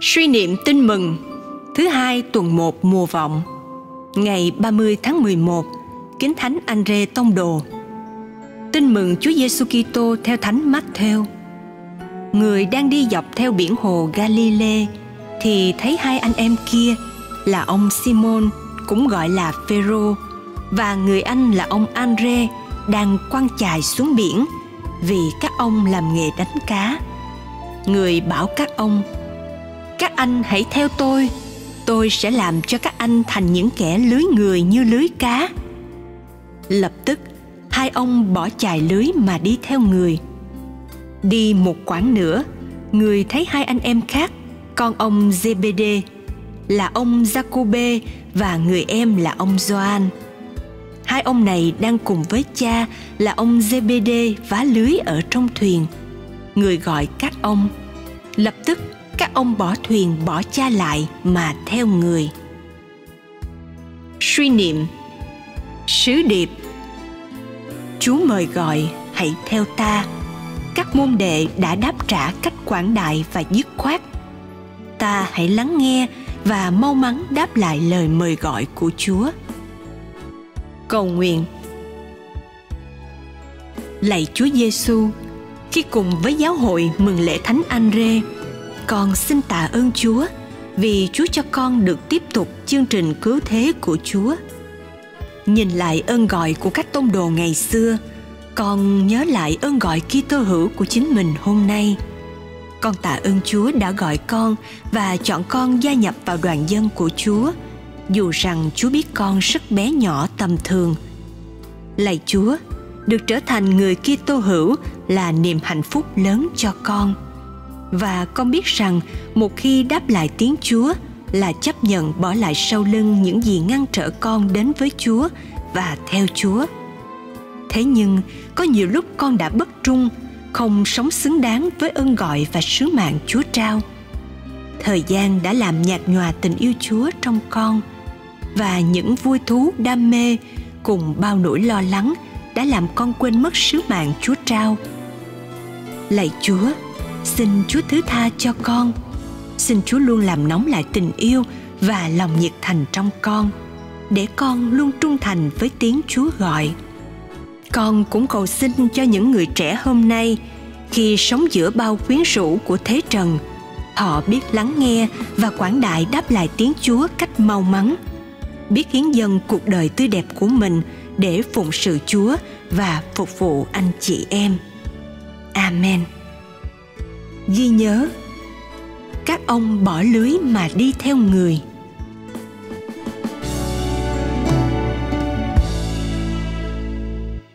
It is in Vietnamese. Suy niệm tin mừng thứ hai tuần 1 mùa vọng, ngày 30 tháng 11, Kính Thánh Anh Rê Tông Đồ. Tin mừng Chúa Giêsu Kitô theo Thánh Mát-thêu. Người đang đi dọc theo biển hồ Galilee thì thấy hai anh em kia là ông Simon, cũng gọi là Phêrô, và người anh là ông Anrê đang quăng chài xuống biển, vì các ông làm nghề đánh cá. Người bảo các ông: các anh hãy theo tôi sẽ làm cho các anh thành những kẻ lưới người như lưới cá. Lập tức hai ông bỏ chài lưới mà đi theo người. Đi một quãng nữa, người thấy hai anh em khác, con ông Zêbêđê là ông Giacôbê và người em là ông Gioan. Hai ông này đang cùng với cha là ông Zêbêđê vá lưới ở trong thuyền. Người gọi các ông. Lập tức các ông bỏ thuyền bỏ cha lại mà theo người. Suy niệm sứ điệp: Chúa mời gọi hãy theo ta. Các môn đệ đã đáp trả cách quảng đại và dứt khoát. Ta hãy lắng nghe và mau mắn đáp lại lời mời gọi của Chúa. Cầu nguyện. Lạy Chúa Giêsu, khi cùng với giáo hội mừng lễ Thánh Anh Rê, con xin tạ ơn Chúa vì Chúa cho con được tiếp tục chương trình cứu thế của Chúa. Nhìn lại ơn gọi của các tông đồ ngày xưa, con nhớ lại ơn gọi Kitô hữu của chính mình hôm nay. Con tạ ơn Chúa đã gọi con và chọn con gia nhập vào đoàn dân của Chúa, dù rằng Chúa biết con rất bé nhỏ tầm thường. Lạy Chúa, được trở thành người Kitô hữu là niềm hạnh phúc lớn cho con. Và con biết rằng một khi đáp lại tiếng Chúa là chấp nhận bỏ lại sau lưng những gì ngăn trở con đến với Chúa và theo Chúa. Thế nhưng, có nhiều lúc con đã bất trung, không sống xứng đáng với ơn gọi và sứ mạng Chúa trao. Thời gian đã làm nhạt nhòa tình yêu Chúa trong con, và những vui thú đam mê cùng bao nỗi lo lắng đã làm con quên mất sứ mạng Chúa trao. Lạy Chúa, xin Chúa thứ tha cho con. Xin Chúa luôn làm nóng lại tình yêu và lòng nhiệt thành trong con, để con luôn trung thành với tiếng Chúa gọi. Con cũng cầu xin cho những người trẻ hôm nay, khi sống giữa bao quyến rũ của thế trần, họ biết lắng nghe và quảng đại đáp lại tiếng Chúa cách mau mắn, biết hiến dâng cuộc đời tươi đẹp của mình để phụng sự Chúa và phục vụ anh chị em. Amen. Ghi nhớ: các ông bỏ lưới mà đi theo người.